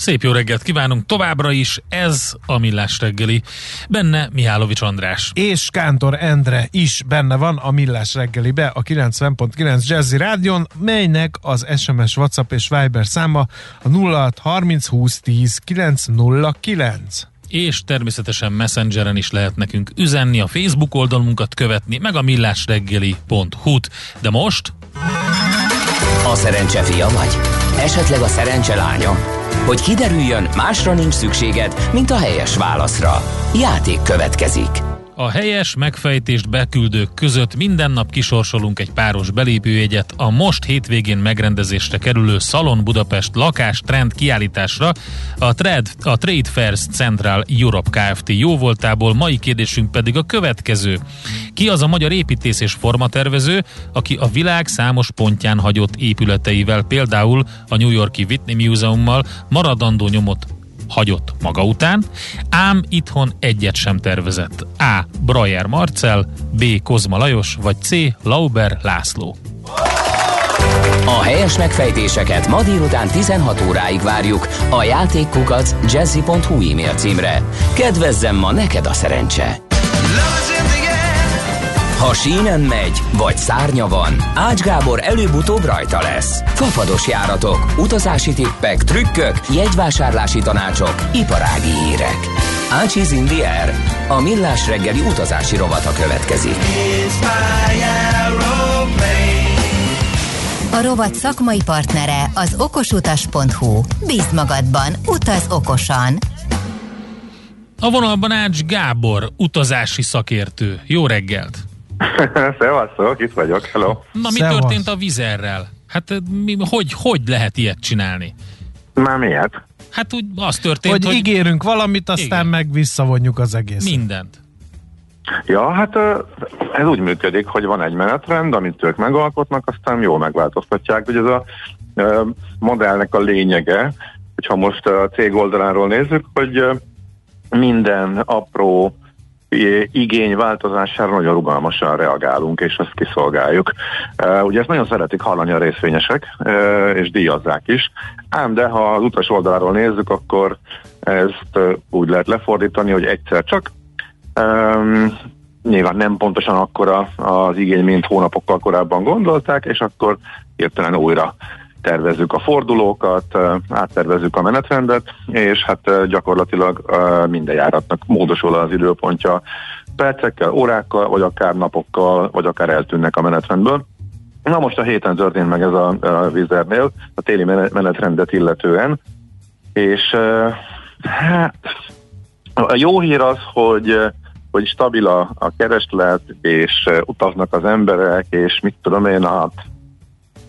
Szép jó reggelt kívánunk továbbra is, ez a Millás reggeli. Benne Mihálovics András. És Kántor Endre is benne van a Millás reggelibe, a 90.9 Jazzy Rádion, melynek az SMS, WhatsApp és Viber száma a 0630 20 10 909. És természetesen Messengeren is lehet nekünk üzenni, a Facebook oldalunkat követni, meg a millásreggeli.hu-t. De most... A szerencse fia vagy? Esetleg a szerencse lánya? Hogy kiderüljön, másra nincs szükséged, mint a helyes válaszra. Játék következik. A helyes megfejtést beküldők között minden nap kisorsolunk egy páros belépőjegyet a most hétvégén megrendezésre kerülő Szalon Budapest lakástrend kiállításra, a Trade Fairs Central Europe Kft. Jóvoltából. Mai kérdésünk pedig a következő. Ki az a magyar építész és formatervező, aki a világ számos pontján hagyott épületeivel, például a New York-i Whitney Múzeummal maradandó nyomot hagyott maga után, ám itthon egyet sem tervezett? A. Breuer Marcel, B. Kozma Lajos, vagy C. Lauber László. A helyes megfejtéseket ma délután 16 óráig várjuk a játékkukac@jazzy.hu e-mail címre. Kedvezzem ma neked a szerencse! Ha sínen megy, vagy szárnya van, Ács Gábor előbb-utóbb rajta lesz. Fafados járatok, utazási tippek, trükkök, jegyvásárlási tanácsok, iparági hírek. Ács is in the air. A millás reggeli utazási rovata következik. A rovat szakmai partnere az okosutas.hu. Bízd magadban, utaz okosan! A vonalban Ács Gábor, utazási szakértő. Jó reggelt! Szevasztok, itt vagyok, hello. Na, mi történt a Wizz Airrel? Hát hogy lehet ilyet csinálni? Már miért? Hát úgy az történt, hogy... ígérünk valamit, aztán igen, meg visszavonjuk az egészet. Mindent. Ja, hát ez úgy működik, hogy van egy menetrend, amit ők megalkotnak, aztán jól megváltoztatják, hogy ez a modellnek a lényege, hogyha most a cég oldaláról nézzük, hogy minden apró igény változására nagyon rugalmasan reagálunk, és ezt kiszolgáljuk. Ugye ezt nagyon szeretik hallani a részvényesek, és díjazzák is, ám de ha az utas oldaláról nézzük, akkor ezt úgy lehet lefordítani, hogy egyszer csak, nyilván nem pontosan akkora az igény, mint hónapokkal korábban gondolták, és akkor értelen újra tervezzük a fordulókat, áttervezzük a menetrendet, és hát gyakorlatilag minden járatnak módosul az időpontja percekkel, órákkal, vagy akár napokkal, vagy akár eltűnnek a menetrendből. Na most a héten történt meg ez a Wizz Airnél, a téli menetrendet illetően, és hát a jó hír az, hogy stabil a kereslet, és utaznak az emberek, és mit tudom én,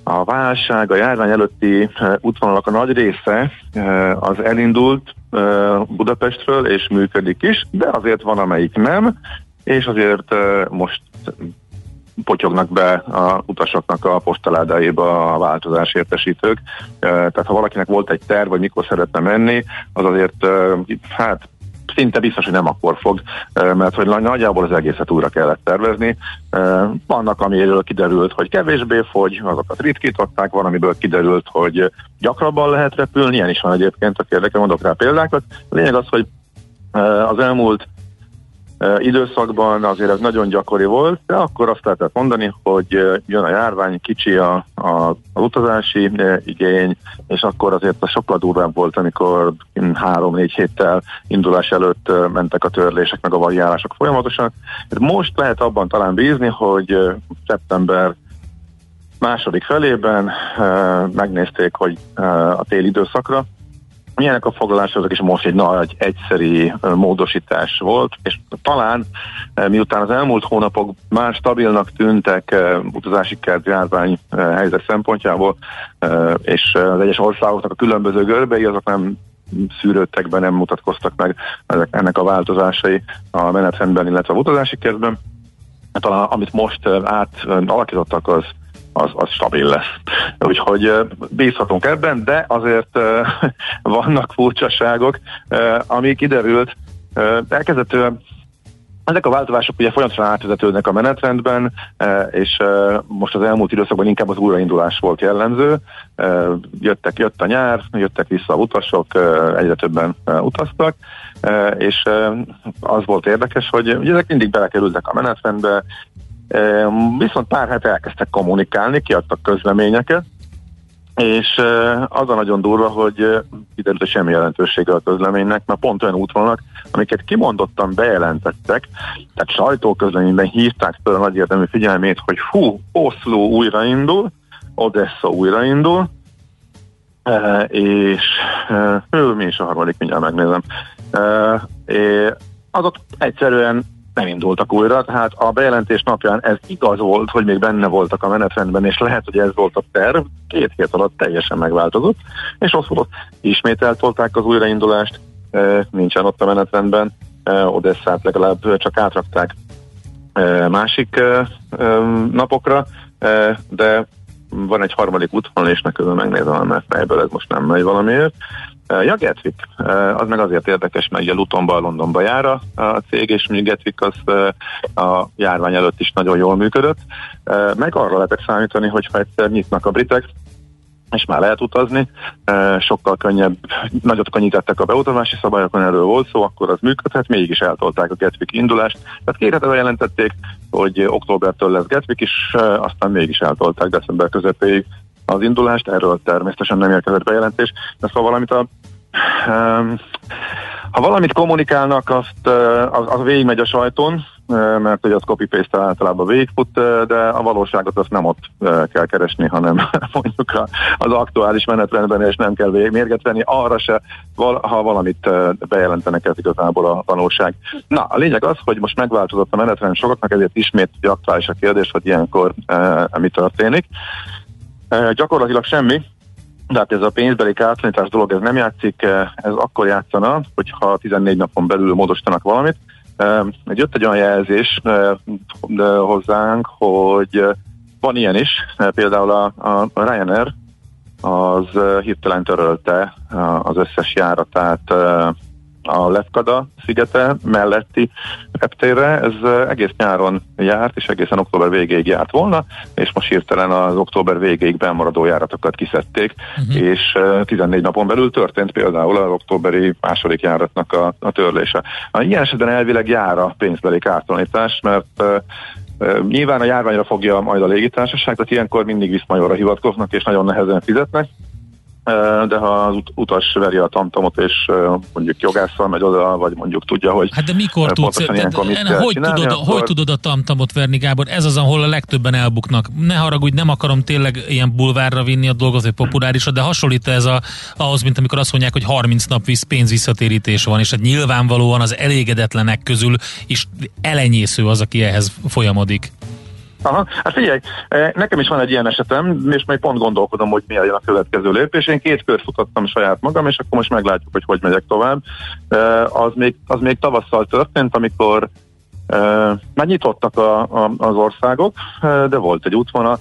a válság, a járvány előtti útvonalak a nagy része az elindult Budapestről, és működik is, de azért van, amelyik nem, és azért most potyognak be a utasoknak a postaládájába a változás értesítők. Tehát ha valakinek volt egy terv, hogy mikor szeretne menni, az azért hát szinte biztos, hogy nem akkor fog, mert hogy nagyjából az egészet újra kellett tervezni. Vannak, amiről kiderült, hogy kevésbé fogy, azokat ritkították, van, amiből kiderült, hogy gyakrabban lehet repülni, ilyen is van egyébként, a kérdekre mondok rá példákat. A lényeg az, hogy az elmúlt időszakban azért ez nagyon gyakori volt, de akkor azt lehetett mondani, hogy jön a járvány, kicsi az utazási igény, és akkor azért sokkal durvább volt, amikor 3-4 héttel indulás előtt mentek a törlések, meg a variálások folyamatosan. Most lehet abban talán bízni, hogy szeptember második felében megnézték, hogy a téli időszakra milyenek a foglalások, és most egy nagy egyszeri módosítás volt, és talán miután az elmúlt hónapok már stabilnak tűntek utazási járvány helyzet szempontjából, és az egyes országoknak a különböző görbei azok nem szűrődtekben nem mutatkoztak meg ennek a változásai a menetrendben, illetve a utazási kedvben. Talán amit most átalakítottak, az stabil lesz. Úgyhogy bízhatunk ebben, de azért vannak furcsaságok, ami kiderült. Elkezdetően ezek a változások ugye folyamatosan átvezetődnek a menetrendben, és most az elmúlt időszakban inkább az újraindulás volt jellemző. Jött a nyár, jöttek vissza a utasok, egyre többen utaztak, és az volt érdekes, hogy ezek mindig belekerültek a menetrendbe, viszont pár hete elkezdtek kommunikálni, kiadtak közleményeket, és az a nagyon durva, hogy kiderült, hogy semmi jelentősége a közleménynek, mert pont olyan útvonalak, amiket kimondottan bejelentettek, tehát sajtóközleményben hívták fel a nagyérdemű figyelmét, hogy Oszló újraindul, Odessa újraindul, és mi is a harmadik, mindjárt megnézem. Azok egyszerűen nem indultak újra, tehát a bejelentés napján ez igaz volt, hogy még benne voltak a menetrendben, és lehet, hogy ez volt a terv, 2 hét alatt teljesen megváltozott, és ott ismét eltolták az újraindulást, nincsen ott a menetrendben, Odesszát legalább csak átrakták másik napokra, de van egy harmadik útvonal, és neközben megnézem, mert ebből ez most nem megy valamiért. Ja, Gatwick, az meg azért érdekes, mert ugye Lutonba, Londonba jár a cég, és mondjuk Gatwick az a járvány előtt is nagyon jól működött. Meg arra lehetek számítani, hogyha egyszer nyitnak a britek, és már lehet utazni, sokkal könnyebb, nagyot könnyítettek a beutazási szabályokon, erről volt szó, akkor az működhet, mégis eltolták a Gatwick indulást. Tehát 2 hete jelentették, hogy októbertől lesz Gatwick is, aztán mégis eltolták december közepéig az indulást, erről természetesen nem érkezett bejelentés, de szóval valamit ha valamit kommunikálnak, az végigmegy a sajton, mert ugye az copy-paste általában végigfut, de a valóságot azt nem ott kell keresni, hanem mondjuk az aktuális menetrendben, és nem kell mérget venni arra se, ha valamit bejelentenek, ez igazából a valóság. Na, a lényeg az, hogy most megváltozott a menetrend sokaknak, ezért ismét aktuális a kérdés, hogy ilyenkor mi történik. Gyakorlatilag semmi, de hát ez a pénzbeli kártalanítás dolog, ez nem játszik, ez akkor játszana, hogyha 14 napon belül módosítanak valamit. Jött egy olyan jelzés hozzánk, hogy van ilyen is, például a Ryanair az hirtelen törölte az összes járatát a Lefkada szigete melletti reptérre, ez egész nyáron járt, és egészen október végéig járt volna, és most hirtelen az október végéig bemaradó járatokat kiszedték, és 14 napon belül történt például az októberi második járatnak a törlése. Ilyen esetben elvileg jár a pénzbeli kártalanítás, mert nyilván a járványra fogja majd a légitársaság, tehát ilyenkor mindig viszmajorra hivatkoznak, és nagyon nehezen fizetnek, de ha az utas veri a tamtamot, és mondjuk jogásszal megy oda, vagy mondjuk tudja, hogy... Hát de mikor tudsz? Hogy tudod a tamtamot verni, Gábor? Ez az, ahol a legtöbben elbuknak. Ne haragudj, nem akarom tényleg ilyen bulvárra vinni a dolgot, vagy populárisra, de hasonlít ez ahhoz, mint amikor azt mondják, hogy 30 nap pénzvisszatérítés van, és hát nyilvánvalóan az elégedetlenek közül is elenyésző az, aki ehhez folyamodik. Aha, hát figyelj, nekem is van egy ilyen esetem, és majd pont gondolkodom, hogy mi legyen a következő lépés. Én 2 kört futottam saját magam, és akkor most meglátjuk, hogy megyek tovább. Az még tavasszal történt, amikor már nyitottak az országok, de volt egy útvonal,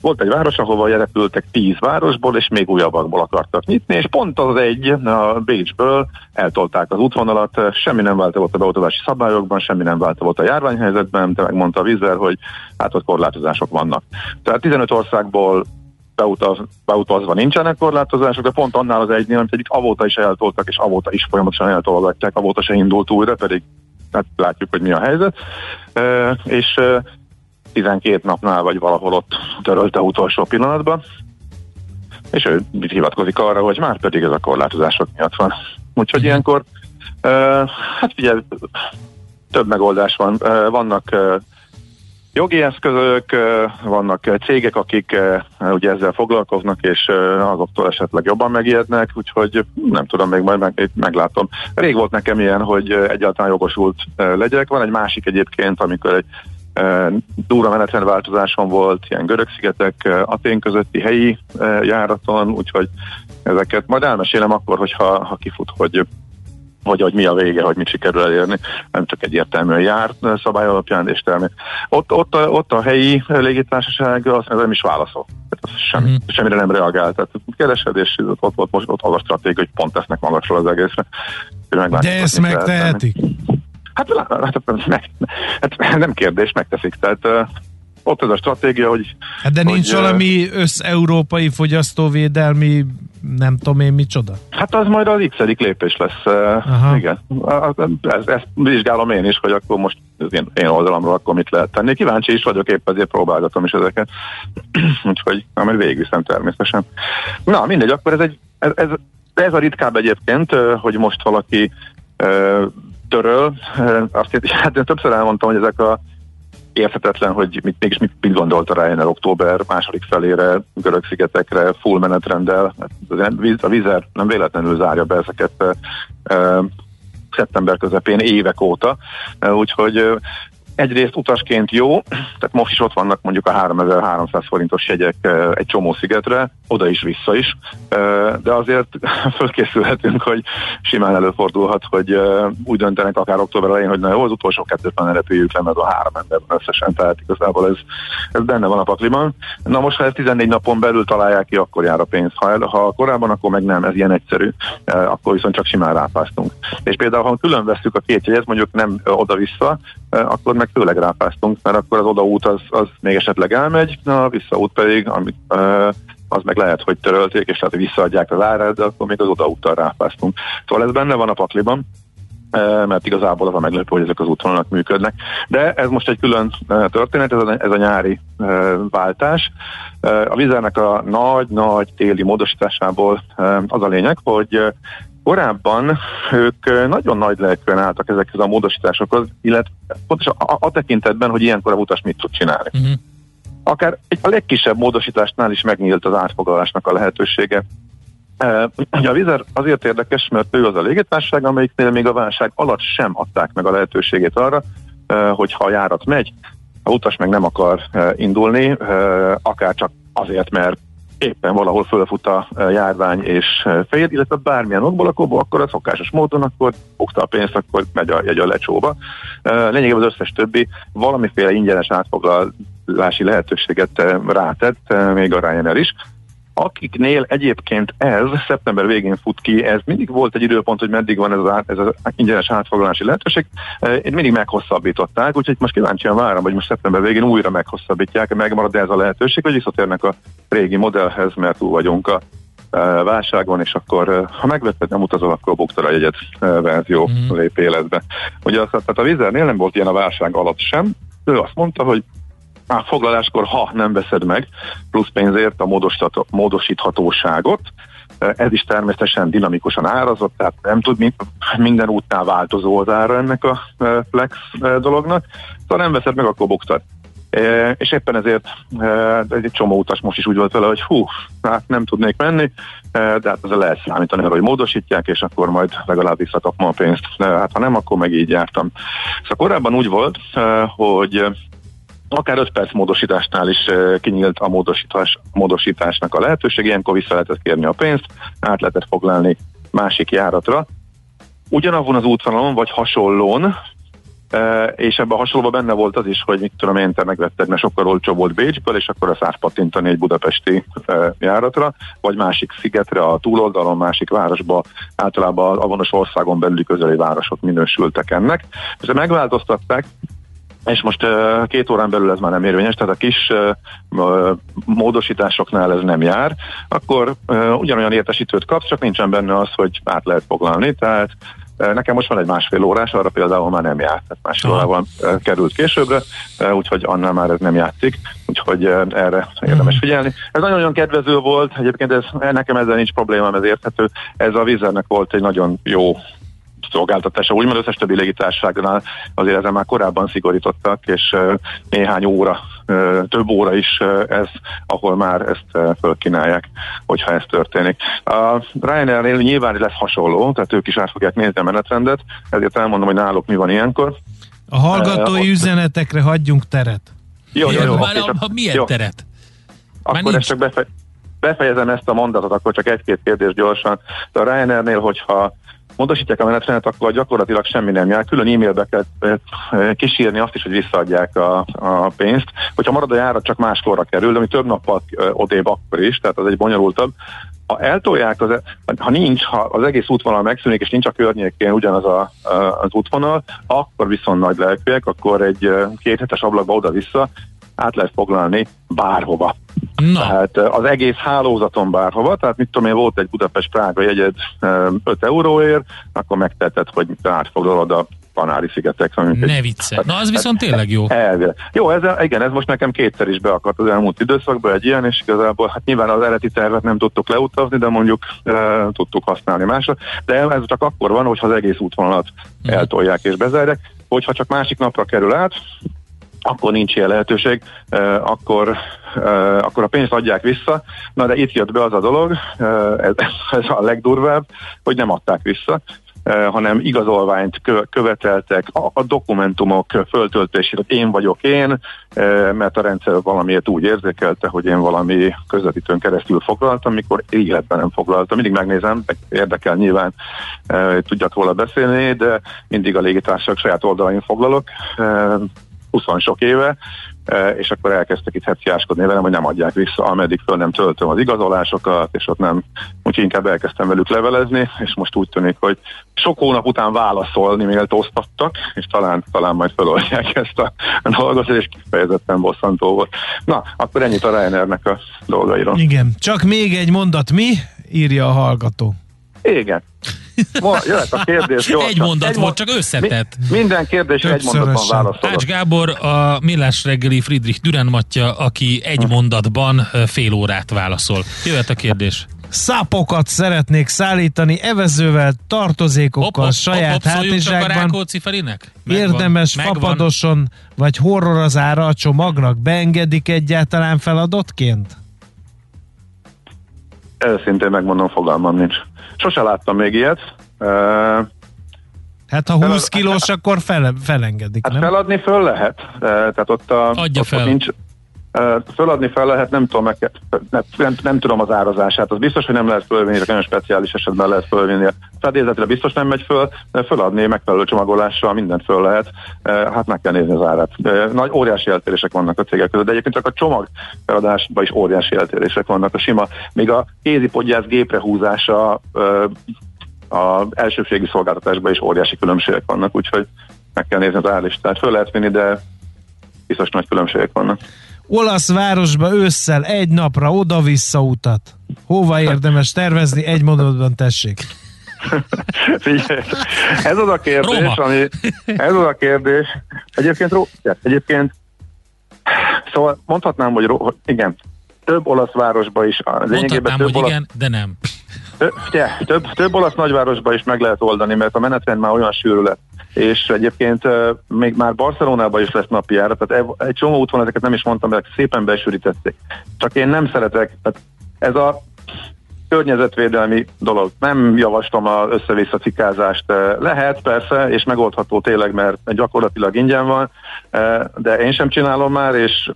volt egy város, ahova repültek 10 városból, és még újabbakból akartak nyitni, és pont az egy, a Bécsből eltolták az útvonalat, semmi nem változott a beutazási szabályokban, semmi nem változott a járványhelyzetben, de megmondta a Wizz Air, hogy hát ott korlátozások vannak. Tehát 15 országból beutazva nincsenek korlátozások, de pont annál az egynél, amit egyik avóta is eltoltak, és avóta is folyamatosan eltolgatják, avóta se indult újra, pedig hát látjuk, hogy mi a helyzet. 12 napnál vagy valahol ott törölte utolsó pillanatban, és ő itt hivatkozik arra, hogy már pedig ez a korlátozások miatt van. Úgyhogy ilyenkor, hát figyelj, több megoldás van. Vannak jogi eszközök, vannak cégek, akik ugye ezzel foglalkoznak, és azoktól esetleg jobban megijednek, úgyhogy nem tudom, még majd meglátom. Rég volt nekem ilyen, hogy egyáltalán jogosult legyek. Van egy másik egyébként, amikor egy durva menetrendváltozáson volt, ilyen Görög-szigetek, Atén közötti helyi járaton, úgyhogy ezeket majd elmesélem akkor, hogyha kifut, hogy mi a vége, hogy mit sikerül elérni, nem csak egyértelműen járt szabály alapján, és ott a helyi légitársaság azt nem is válaszol. Semmire nem reagál. Tehát keresed, és ott volt most az a stratégia, hogy pont tesznek magasról az egészre. De ezt megtehetik? Hát nem kérdés, megteszik. Tehát ott ez a stratégia, hogy... Hát de nincs valami összeurópai fogyasztóvédelmi nem tudom én micsoda? Hát az majd az x-edik lépés lesz. Igen. Ezt vizsgálom én is, hogy akkor most én oldalamról akkor mit lehet tenni. Kíváncsi is vagyok, épp ezért próbálgatom is ezeket. Úgyhogy majd végigviszem természetesen. Na mindegy, akkor ez a ritkább egyébként, hogy most valaki töröl. Én többször elmondtam, hogy ezek a érthetetlen, hogy mégis mit gondolt a Ryanair október második felére, Görög-szigetekre, full menetrenddel. A Wizz Air nem véletlenül zárja be ezeket szeptember közepén évek óta, úgyhogy egyrészt utasként jó, tehát most is ott vannak mondjuk a 3300 forintos jegyek egy csomó szigetre, oda is, vissza is, de azért fölkészülhetünk, hogy simán előfordulhat, hogy úgy döntenek akár október elején, hogy na jó, az utolsó 250-en repüljük le, mert a 3 emberben összesen, tehát igazából ez benne van a pakliban. Na most, ha ez 14 napon belül találják ki, akkor jár a pénz. Ha korábban, akkor meg nem, ez ilyen egyszerű, akkor viszont csak simán rápásztunk. És például, ha külön veszük a két jegyet, mondjuk nem oda-vissza, akkor meg főleg rápásztunk, mert akkor az odaút az még esetleg elmegy, a visszaút pedig, az meg lehet, hogy törölték, és tehát visszaadják az árát, de akkor még az odaúttal rápásztunk. Szóval ez benne van a pakliban, mert igazából az a meglepő, hogy ezek az útvonalak működnek. De ez most egy külön történet, ez a nyári váltás. A Wizz Airnek a nagy-nagy téli módosításából az a lényeg, hogy korábban ők nagyon nagy lelkűen álltak ezekhez a módosításokhoz, illetve pontosan a tekintetben, hogy ilyenkor a utas mit tud csinálni. Uh-huh. Akár a legkisebb módosításnál is megnyílt az átfoglalásnak a lehetősége. Ugye a Wizz Air azért érdekes, mert ő az a légitársaság, amelyiknél még a válság alatt sem adták meg a lehetőségét arra, hogy ha a járat megy, a utas meg nem akar indulni, akár csak azért, mert éppen valahol fölfut a járvány és fél, illetve bármilyen okból, akkor a szokásos módon, akkor fogta a pénzt, akkor megy a jegy a lecsóba. Lényegében az összes többi valamiféle ingyenes átfoglalási lehetőséget rátett, még a Ryanair is. Akiknél egyébként ez szeptember végén fut ki, ez mindig volt egy időpont, hogy meddig van ez az ingyenes átfoglalási lehetőség, én mindig meghosszabbították, úgyhogy most kíváncsian várom, hogy most szeptember végén újra meghosszabbítják, megmarad ez a lehetőség, vagy visszatérnek a régi modellhez, mert túl vagyunk a válságon, és akkor ha megvetted, nem utazol, akkor buktad a jegyet verzió lép életbe. Ugye tehát a Wizz Airnél nem volt ilyen a válság alatt sem, ő azt mondta, hogy foglaláskor, ha nem veszed meg plusz pénzért a módosíthatóságot, ez is természetesen dinamikusan árazott, tehát nem tud minden útnál változó az ára ennek a flex dolognak, szóval nem veszed meg, akkor buktad. És éppen ezért egy csomó utas most is úgy volt vele, hogy hát nem tudnék menni, de hát ezzel lehet számítani, hogy módosítják, és akkor majd legalább visszakapom a pénzt. Hát ha nem, akkor meg így jártam. Szóval korábban úgy volt, hogy akár 5 perc módosításnál is kinyílt a módosításnak a lehetőség, ilyenkor vissza lehetett kérni a pénzt, át lehetett foglalni másik járatra. Ugyanavon az útvonalon, vagy hasonlón, és ebben a hasonlóban benne volt az is, hogy mit tudom én, te megvetted, mert sokkal olcsóbb volt Bécsből, és akkor azt átpattintani egy budapesti járatra, vagy másik szigetre, a túloldalon, másik városba, általában a vonos országon belüli közeli városok minősültek ennek. És megváltoztatták, és most 2 órán belül ez már nem érvényes, tehát a kis módosításoknál ez nem jár, akkor ugyanolyan értesítőt kapsz, csak nincsen benne az, hogy át lehet foglalni, tehát nekem most van egy 1,5 órás, arra például már nem jár, tehát 1,5 órával került későbbre, úgyhogy annál már ez nem játszik, úgyhogy erre érdemes figyelni. Ez nagyon-nagyon kedvező volt, egyébként nekem ezzel nincs problémám, ez érthető, ez a Wizz Airnek volt egy nagyon jó szolgáltatása, úgymond összes többi légitársaságnál azért ezen már korábban szigorítottak, és néhány óra, több óra is ez, ahol már ezt fölkínálják, hogyha ez történik. A Ryanairnél nyilván lesz hasonló, tehát ők is át fogják nézni a menetrendet, ezért elmondom, hogy náluk mi van ilyenkor. A hallgatói üzenetekre hagyjunk teret. Jó. Milyen teret? Akkor ezt csak befejezem ezt a mondatot, akkor csak egy-két kérdés gyorsan. De a Ryanairnél, hogyha módosítják a menetrendet, akkor gyakorlatilag semmi nem jár. Külön e-mailbe kell kísérni azt is, hogy visszaadják a pénzt. Hogyha marad a járat, csak máskorra kerül, de ami több nappal odébb akkor is, tehát az egy bonyolultabb. Ha eltolják, ha az egész útvonal megszűnik, és nincs a környékén ugyanaz az útvonal, akkor viszont nagy lelkűek, akkor egy 2 hetes ablakba oda-vissza át lehet foglalni bárhova. Na. Tehát az egész hálózaton bárhova, tehát mit tudom én, volt egy Budapest-Prága jegyed 5 euróért, akkor megteheted, hogy átfoglalod a Kanári-szigetek. Ne vicce. Na, az viszont tényleg jó. Jó, ez most nekem kétszer is beakadt az elmúlt időszakban egy ilyen, és igazából hát nyilván az eredeti tervet nem tudtuk leutazni, de mondjuk tudtuk használni másra. De ez csak akkor van, hogyha az egész útvonalat eltolják és bezárják, hogyha csak másik napra kerül át, akkor nincs ilyen lehetőség, akkor a pénzt adják vissza. Na, de itt jött be az a dolog, ez a legdurvább, hogy nem adták vissza, hanem igazolványt követeltek, a dokumentumok föltöltésére, hogy én vagyok én, mert a rendszer valamiért úgy érzékelte, hogy én valami közvetítőn keresztül foglaltam, mikor életben nem foglaltam. Mindig megnézem, érdekel nyilván, tudjak róla beszélni, de mindig a légitársaság saját oldalain foglalok, 20 sok éve, és akkor elkezdtek itt heciáskodni velem, hogy nem adják vissza, ameddig föl nem töltöm az igazolásokat, és ott nem, úgyhogy inkább elkezdtem velük levelezni, és most úgy tűnik, hogy sok hónap után válaszolni méltóztattak, és talán majd feloldják ezt a dolgot, és kifejezetten bosszantó volt. Na, akkor ennyit a Ryanairnek a dolgairól. Igen, csak még egy mondat mi, írja a hallgató. Igen. Jöhet a kérdés. Gyorsan. Egy mondat volt, csak összetett. Minden kérdés egy mondatban válaszolott. Ács Gábor, a Millás reggeli Friedrich Dürren Mattya, aki egy mondatban fél órát válaszol. Jöhet a kérdés. Szápokat szeretnék szállítani evezővel, tartozékokkal, saját hátizsákban. Érdemes fapadoson vagy horrorazára a csomagnak? Beengedik egyáltalán feladatként? Szintén megmondom, fogalmam nincs. Sose láttam még ilyet. Hát ha 20 kilós, akkor felengedik, hát nem? Feladni föl lehet. Tehát ott ott nincs... Föladni fel lehet, nem tudom az árazását, az biztos, hogy nem lehet fölvinni, csak nagyon speciális esetben lehet fölvinni. A fedélzetre biztos nem megy föl, de föladni megfelelő csomagolással mindent föl lehet, hát meg kell nézni az árat. Nagy óriási eltérések vannak a cégek között, de egyébként csak a csomag feladásban is óriási eltérések vannak. A sima, még a kézipodgyász gépre húzása az elsőségi szolgáltatásban is óriási különbségek vannak, úgyhogy meg kell nézni az árlistát. Föl lehet vinni, de biztos nagy különbségek vannak. Olasz városba ősszel egy napra oda-vissza utat. Hova érdemes tervezni? Egy mondatban tessék. Ez az a kérdés, Egyébként szóval mondhatnám, hogy igen, több olasz városba is. Mondhatnám, hogy igen, de nem. Több olasz nagyvárosba is meg lehet oldani, mert a menetrend már olyan sűrű lett. És egyébként még már Barcelonában is lesz napi járat, tehát egy csomó útvonal, ezeket nem is mondtam, de szépen besűrítették. Csak én nem szeretek, tehát ez a környezetvédelmi dolog. Nem javaslom az össze-vissza cikázást. Lehet, persze, és megoldható tényleg, mert gyakorlatilag ingyen van, de én sem csinálom már, és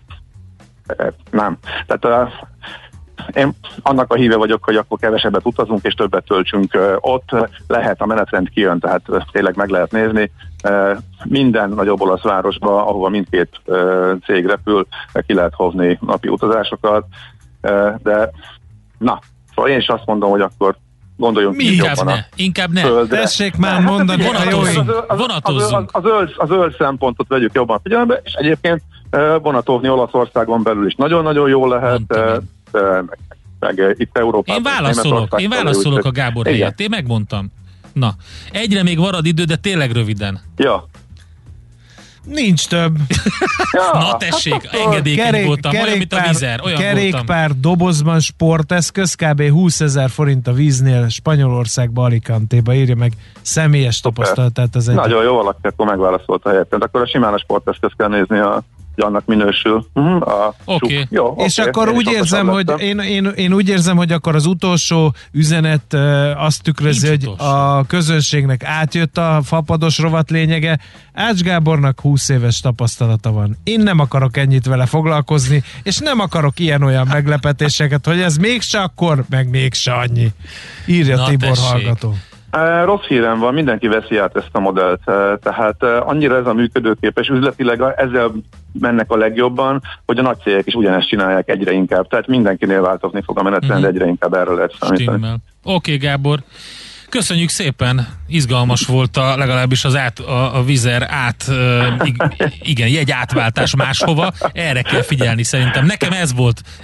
nem. Tehát én annak a híve vagyok, hogy akkor kevesebbet utazunk, és többet töltsünk ott. Lehet, a menetrend kijön, tehát tényleg meg lehet nézni. Minden nagyobb olasz városba, ahova mindkét cég repül, ki lehet hozni napi utazásokat. De szóval én is azt mondom, hogy akkor gondoljunk mi jobban ne, a inkább ne. Földre. Tessék már mondani, vonatozzunk. A zöld szempontot vegyük jobban figyelembe, és egyébként vonatovni Olaszországon belül is nagyon-nagyon jól lehet. Meg itt Európában. Én válaszolok a Gábor helyett, én megmondtam. Na, egyre még marad idő, de tényleg röviden. Ja. Nincs több. Ja. Na tessék, engedékeny voltam, olyan, mint a Vizer. Kerékpár dobozban sporteszköz, kb. 20 000 forint a víznél, Spanyolországba, Alicantéba, írja meg személyes tapasztalatát. Nagyon jó, valaki akkor megválaszolta helyettem. Akkor a simán a sporteszköz kell nézni a annak minősül. Oké. Okay. És okay, akkor én úgy érzem, hogy én úgy érzem, hogy akkor az utolsó üzenet azt tükrözi, hogy a közönségnek átjött a fapados rovat lényege. Ács Gábornak 20 éves tapasztalata van. Én nem akarok ennyit vele foglalkozni, és nem akarok ilyen-olyan meglepetéseket, hogy ez mégse akkor, meg mégse annyi. Írja na, Tibor tessék. Hallgató. Rossz hírem van, mindenki veszi át ezt a modellt, tehát annyira ez a működőképes, üzletileg ezzel mennek a legjobban, hogy a nagy cégek is ugyanezt csinálják egyre inkább, tehát mindenkinél változni fog a menetrend, egyre inkább erről lehet számítani. Oké, Gábor, köszönjük szépen, izgalmas volt a, legalábbis az a Wizz Air igen, jegy átváltás máshova, erre kell figyelni szerintem. Nekem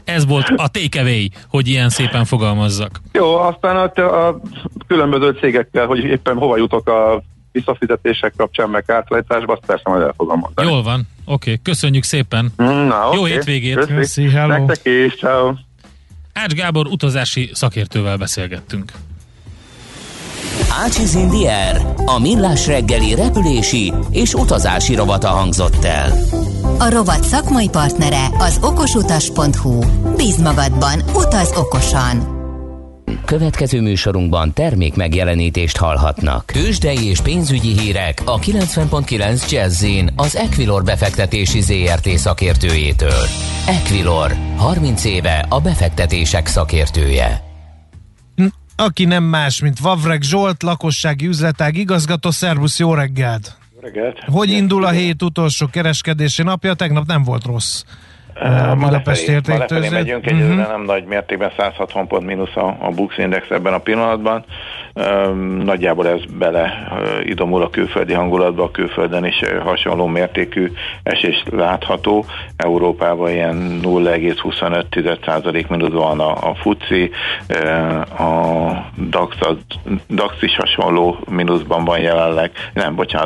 ez volt a tékevély, hogy ilyen szépen fogalmazzak. Jó, aztán a különböző cégekkel, hogy éppen hova jutok a visszafizetések kapcsán, meg átlejtásba, azt persze majd el fogom mondani. Jól van, oké, köszönjük szépen. Jó hétvégét! Köszi, hello! Ács Gábor utazási szakértővel beszélgettünk. Ácsiz Indiér, a millás reggeli repülési és utazási rovata hangzott el. A rovat szakmai partnere az okosutas.hu. Bízd magadban, utaz okosan! Következő műsorunkban termék megjelenítést hallhatnak. Tőzsdei és pénzügyi hírek a 90.9 Jazzyn az Equilor befektetési ZRT szakértőjétől. Equilor, 30 éve a befektetések szakértője. Aki nem más, mint Vavrek Zsolt, lakossági üzletág igazgató. Szervusz, jó reggelt! Jó reggelt! Hogy indul a hét utolsó kereskedési napja? Tegnap nem volt rossz. Budapest értéktőző. Ma lefelé megyünk, egyelőre nem nagy mértékben, 160 pont mínusz a Bux Index ebben a pillanatban. Nagyjából ez bele idomul a külföldi hangulatba, a külföldön is hasonló mértékű esés látható. Európában ilyen 0,25% mínusz van a FTSE, a Dax is hasonló mínuszban van jelenleg.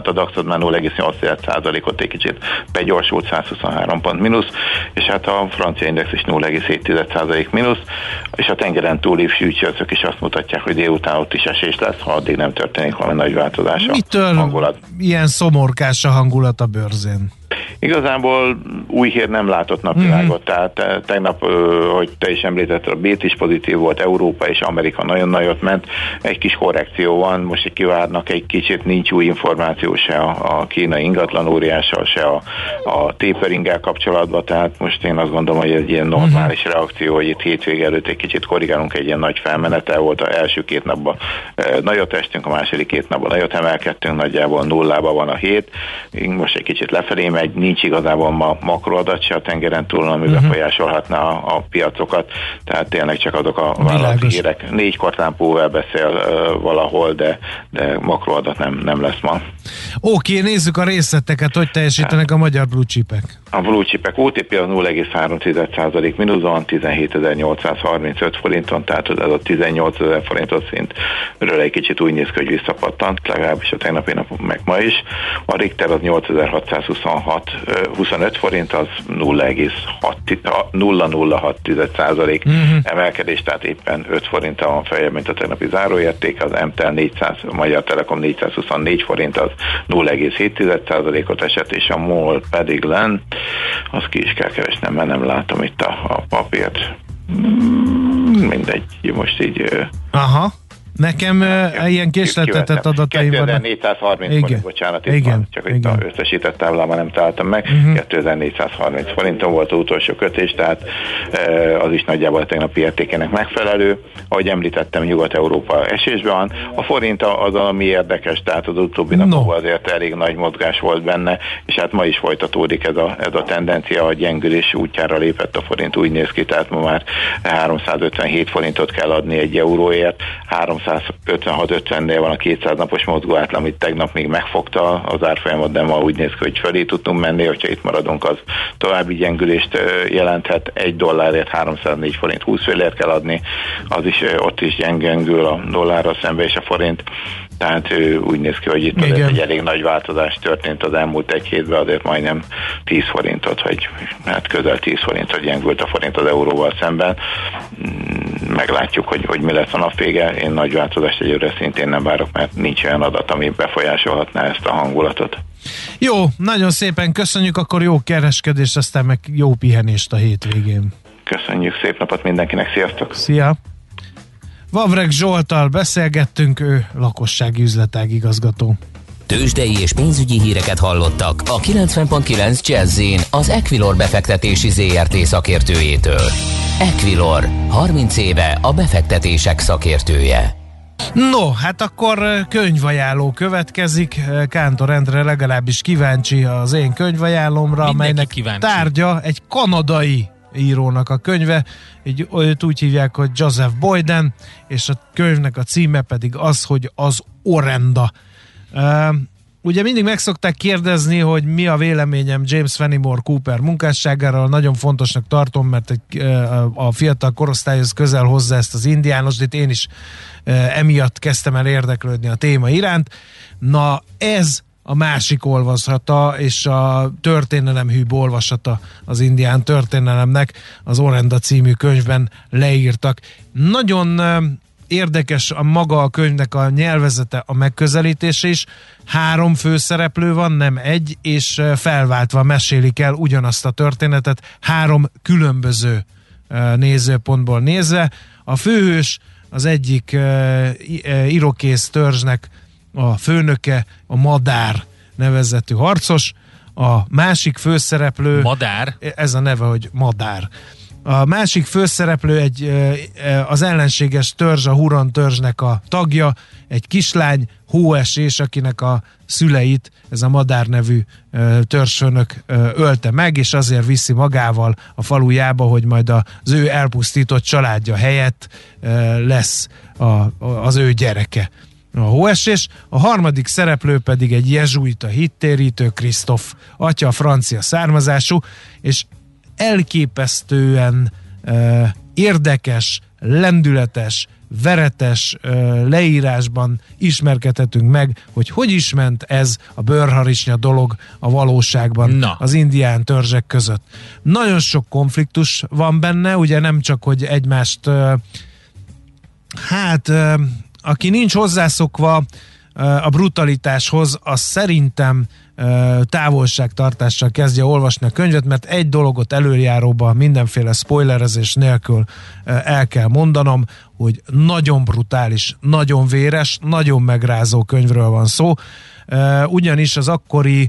A Dax már 0,8%-ot egy kicsit begyorsult, 123 pont mínusz, és hát a francia index is 0,7% mínusz, és a tengeren túli futures-ök is azt mutatják, hogy délután ott is esés lesz, ha addig nem történik valami nagy változás a hangulat. Mitől ilyen szomorkás a hangulat a bőrzén? Igazából új hír nem látott napvilágot, tehát tegnap, hogy te is említetted, a Bét is pozitív volt, Európa és Amerika nagyon nagyot ment, egy kis korrekció van, most így kivárnak egy kicsit, nincs új információ se a kínai ingatlan óriással, se a taperinggel kapcsolatban, tehát most én azt gondolom, hogy ez egy ilyen normális reakció, hogy itt hétvége előtt egy kicsit korrigálunk, egy ilyen nagy felmenete volt, az első két napban nagyot estünk, a második két napban nagyot emelkedtünk, nagyjából nullában van a hét, most egy kicsit lefelé megy, nincs igazából ma makroadat se a tengeren túl, ami befolyásolhatná a piacokat, tehát tényleg csak azok a vállalati hírek. 4 kortlámpóval beszél valahol, de makroadat nem lesz ma. Oké, nézzük a részleteket, hogy teljesítenek a magyar blue chipek. A blue chipek, OTP az 0,3% mínuszban, 17.835 forinton, tehát ez a 18.000 forintos szintről egy kicsit úgy néz ki, hogy visszapattant, legalábbis a tegnapi napon, meg ma is. A Richter az 8.625 forint, az 0,006% emelkedés, tehát éppen 5 forinttal van feljebb, mint a tegnapi záróérték. Az MTel 400, Magyar Telekom 424 forint, az 0,7%-ot esett, és a MOL pedig lent, azt ki is kell keresnem, mert nem látom itt a papírt. Mindegy, most így... Aha. Nekem ilyen késletetett adataim vannak. 2430 forint, bocsánat, csak itt az összesített táblában nem találtam meg. 2430 forinton volt az utolsó kötés, tehát az is nagyjából a tegnapi értékének megfelelő. Ahogy említettem, Nyugat-Európa esésben van. A forint az, ami érdekes, tehát az utóbbi napokban azért elég nagy mozgás volt benne, és hát ma is folytatódik ez a tendencia, a gyengülés útjára lépett a forint, úgy néz ki, tehát ma már 357 forintot kell adni egy euróért, 356-50-nél van a 200 napos mozgó átlag, amit tegnap még megfogta az árfolyamot, de ma úgy néz ki, hogy fölé tudtunk menni, hogyha itt maradunk, az további gyengülést jelenthet. Egy dollárért 304 forint 20 félért kell adni, az is ott is gyengül a dollárra szembe, és a forint Tehát úgy néz ki, hogy itt egy elég nagy változás történt az elmúlt egy hétben, azért majdnem 10 forintot, vagy hát közel 10 forintot gyengült a forint az euróval szemben. Meglátjuk, hogy mi lesz a nap vége. Én nagy változást egyébként szintén nem várok, mert nincs olyan adat, ami befolyásolhatná ezt a hangulatot. Jó, nagyon szépen köszönjük, akkor jó kereskedést, aztán meg jó pihenést a hétvégén. Köszönjük, szép napot mindenkinek, sziasztok! Szia! Vavrek Zsolttal beszélgettünk, ő lakossági üzletág igazgató. Tőzsdei és pénzügyi híreket hallottak a 90.9 Jazzyn az Equilor befektetési ZRT szakértőjétől. Equilor, 30 éve a befektetések szakértője. No, hát akkor könyvajánló következik. Kántor Endre legalábbis kíváncsi az én könyvajánlomra, amelynek tárgya egy kanadai írónak a könyve, így őt úgy hívják, hogy Joseph Boyden, és a könyvnek a címe pedig az, hogy az Orenda. Ugye mindig meg szokták kérdezni, hogy mi a véleményem James Fenimore Cooper munkásságáról, nagyon fontosnak tartom, mert a fiatal korosztályhoz közel hozzá ezt az indiános, de én is emiatt kezdtem el érdeklődni a téma iránt. Na ez a másik olvasata és a történelemhű olvasata az indián történelemnek az Orenda című könyvben leírtak. Nagyon érdekes a maga a könyvnek a nyelvezete, a megközelítése is. 3 főszereplő van, nem egy, és felváltva mesélik el ugyanazt a történetet 3 különböző nézőpontból nézve. A főhős az egyik irokész törzsnek a főnöke, a Madár nevezetű harcos, a másik főszereplő... Madár? Ez a neve, hogy Madár. A másik főszereplő az ellenséges törzs, a Huron törzsnek a tagja, egy kislány, Hóesés, akinek a szüleit ez a Madár nevű törzsfőnök ölte meg, és azért viszi magával a falujába, hogy majd az ő elpusztított családja helyett lesz az ő gyereke. A Hóesés, a harmadik szereplő pedig egy jezsuita hittérítő, Kristóf, atya francia származású, és elképesztően érdekes, lendületes, veretes leírásban ismerkedhetünk meg, hogy hogy is ment ez a bőrharisnya dolog a valóságban az indián törzsek között. Nagyon sok konfliktus van benne, ugye nem csak, hogy egymást aki nincs hozzászokva a brutalitáshoz, az szerintem távolságtartással kezdje olvasni a könyvet, mert egy dologot előjáróban mindenféle spoilerezés nélkül el kell mondanom, hogy nagyon brutális, nagyon véres, nagyon megrázó könyvről van szó, ugyanis az akkori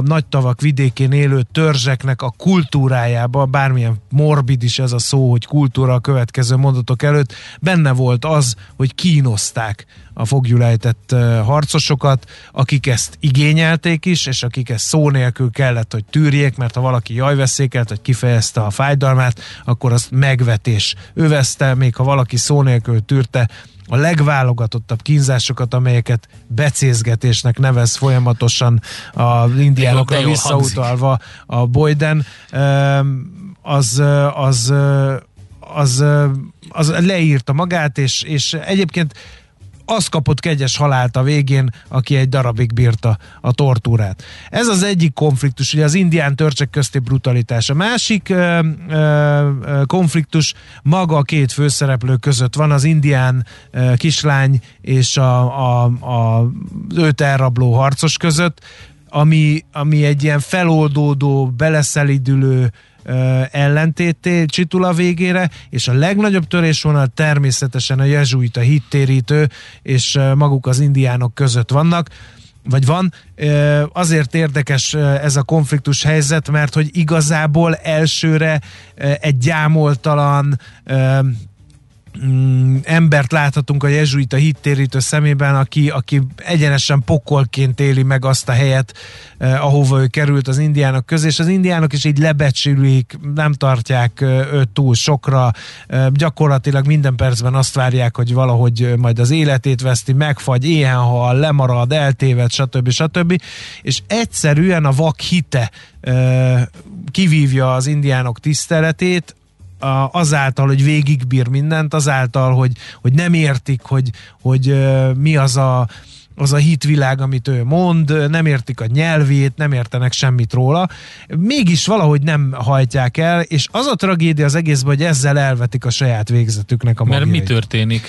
nagy tavak vidékén élő törzseknek a kultúrájában, bármilyen morbid is ez a szó, hogy kultúra a következő mondatok előtt, benne volt az, hogy kínozták a foglyulejtett harcosokat, akik ezt igényelték is, és akik ezt szó nélkül kellett, hogy tűrjék, mert ha valaki jajveszékelt, vagy kifejezte a fájdalmát, akkor azt megvetés övezte, még ha valaki szó nélkül tűrte a legválogatottabb kínzásokat, amelyeket becézgetésnek nevez folyamatosan az indiánokra visszautalva a Boyden, az leírta magát, és egyébként az kapott kegyes halált a végén, aki egy darabig bírta a tortúrát. Ez az egyik konfliktus, ugye az indián törzsek közti brutalitás. A másik konfliktus maga a 2 főszereplő között van, az indián kislány és a őt elrabló harcos között, ami egy ilyen feloldódó, beleszelidülő ellentétté csitul a végére, és a legnagyobb törésvonal természetesen a jezsuita hittérítő, és maguk az indiánok között vannak, vagy van. Azért érdekes ez a konfliktus helyzet, mert hogy igazából elsőre egy gyámoltalan embert láthatunk a jezsuita hittérítő szemében, aki egyenesen pokolként éli meg azt a helyet, ahova ő került az indiánok közé, és az indiánok is így lebecsülik, nem tartják őt túl sokra, gyakorlatilag minden percben azt várják, hogy valahogy majd az életét veszti, megfagy, éhen hal, lemarad, eltéved, stb. És egyszerűen a vak hite kivívja az indiánok tiszteletét, azáltal, hogy végigbír mindent, azáltal, hogy nem értik, hogy mi az a az a hitvilág, amit ő mond, nem értik a nyelvét, nem értenek semmit róla, mégis valahogy nem hajtják el, és az a tragédia az egészben, hogy ezzel elvetik a saját végzetüknek a magjait. Mert mi történik?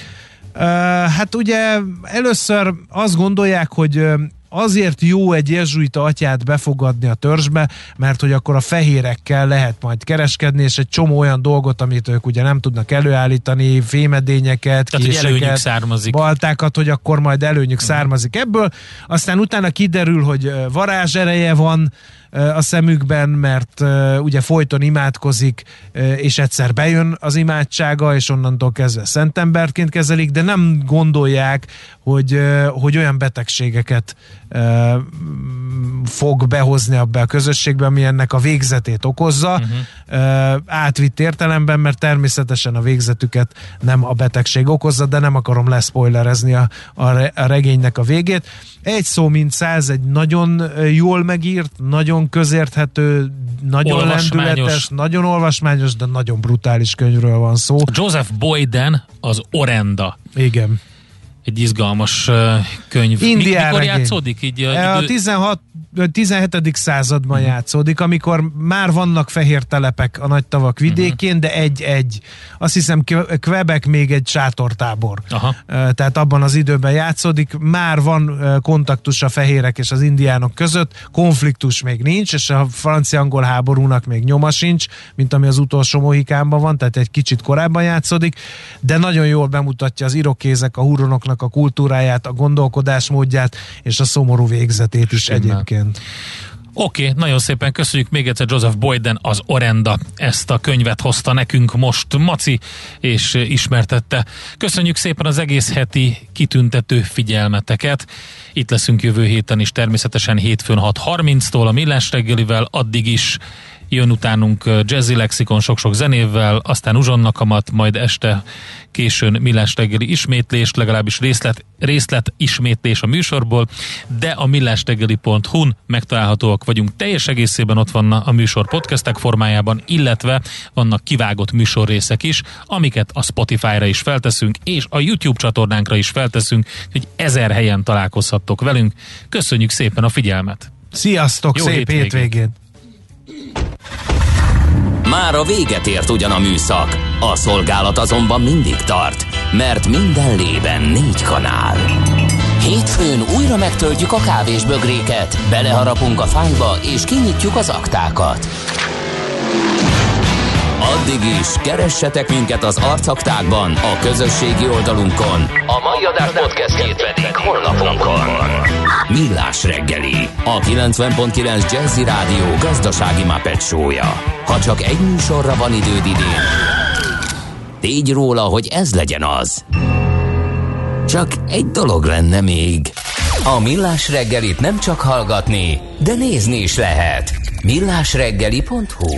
Hát ugye először azt gondolják, hogy azért jó egy jezsuita atyát befogadni a törzsbe, mert hogy akkor a fehérekkel lehet majd kereskedni, és egy csomó olyan dolgot, amit ők ugye nem tudnak előállítani, fémedényeket, késeket, baltákat, hogy akkor majd előnyük származik ebből. Aztán utána kiderül, hogy varázsereje van a szemükben, mert ugye folyton imádkozik, és egyszer bejön az imádsága, és onnantól kezdve szentemberként kezelik, de nem gondolják, hogy olyan betegségeket fog behozni abba a közösségbe, ami ennek a végzetét okozza, átvitt értelemben, mert természetesen a végzetüket nem a betegség okozza, de nem akarom leszpoilerezni a regénynek a végét. Egy szó mint száz, egy nagyon jól megírt, nagyon közérthető, nagyon lendületes, nagyon olvasmányos, de nagyon brutális könyvről van szó. Joseph Boyden, az Orenda. Igen. Egy izgalmas könyv. Mikor játszódik? Így a 17. században játszódik, amikor már vannak fehér telepek a nagy tavak vidékén, de egy-egy. Azt hiszem, Quebec még egy sátortábor. Tehát abban az időben játszódik. Már van kontaktus a fehérek és az indiánok között, konfliktus még nincs, és a francia-angol háborúnak még nyoma sincs, mint ami az utolsó Mohikánban van, tehát egy kicsit korábban játszódik, de nagyon jól bemutatja az irokézek, a huronoknak a kultúráját, a gondolkodásmódját és a szomorú végzetét is egyébként. Oké, nagyon szépen köszönjük még egyszer. Joseph Boyden, az Orenda, ezt a könyvet hozta nekünk most Maci, és ismertette. Köszönjük szépen az egész heti kitüntető figyelmeteket. Itt leszünk jövő héten is, természetesen hétfőn 6:30-tól a Millás reggelivel, addig is jön utánunk Jazzy Lexikon sok-sok zenével, aztán uzsonnakamat, majd este későn Millás reggeli ismétlés, legalábbis részlet ismétlés a műsorból, de a millásreggeli.hu-n megtalálhatóak vagyunk. Teljes egészében ott van a műsor podcastek formájában, illetve vannak kivágott műsorrészek is, amiket a Spotify-ra is felteszünk, és a YouTube csatornánkra is felteszünk, hogy 1000 helyen találkozhattok velünk. Köszönjük szépen a figyelmet! Sziasztok, jó szép hétvégét! Már a véget ért ugyan a műszak, a szolgálat azonban mindig tart, mert minden lében 4 kanál. Hétfőn újra megtöltjük a kávésbögréket, beleharapunk a fájba és kinyitjuk az aktákat. Addig is keressetek minket az arcaktákban, a közösségi oldalunkon. A mai adás podcastjét pedig honlapunkon. Millás reggeli, a 90.9 Jazzy Rádió gazdasági Muppet show-ja. Ha csak egy műsorra van időd idén, tégy róla, hogy ez legyen az. Csak egy dolog lenne még. A Millás reggelit nem csak hallgatni, de nézni is lehet. Millásreggeli.hu.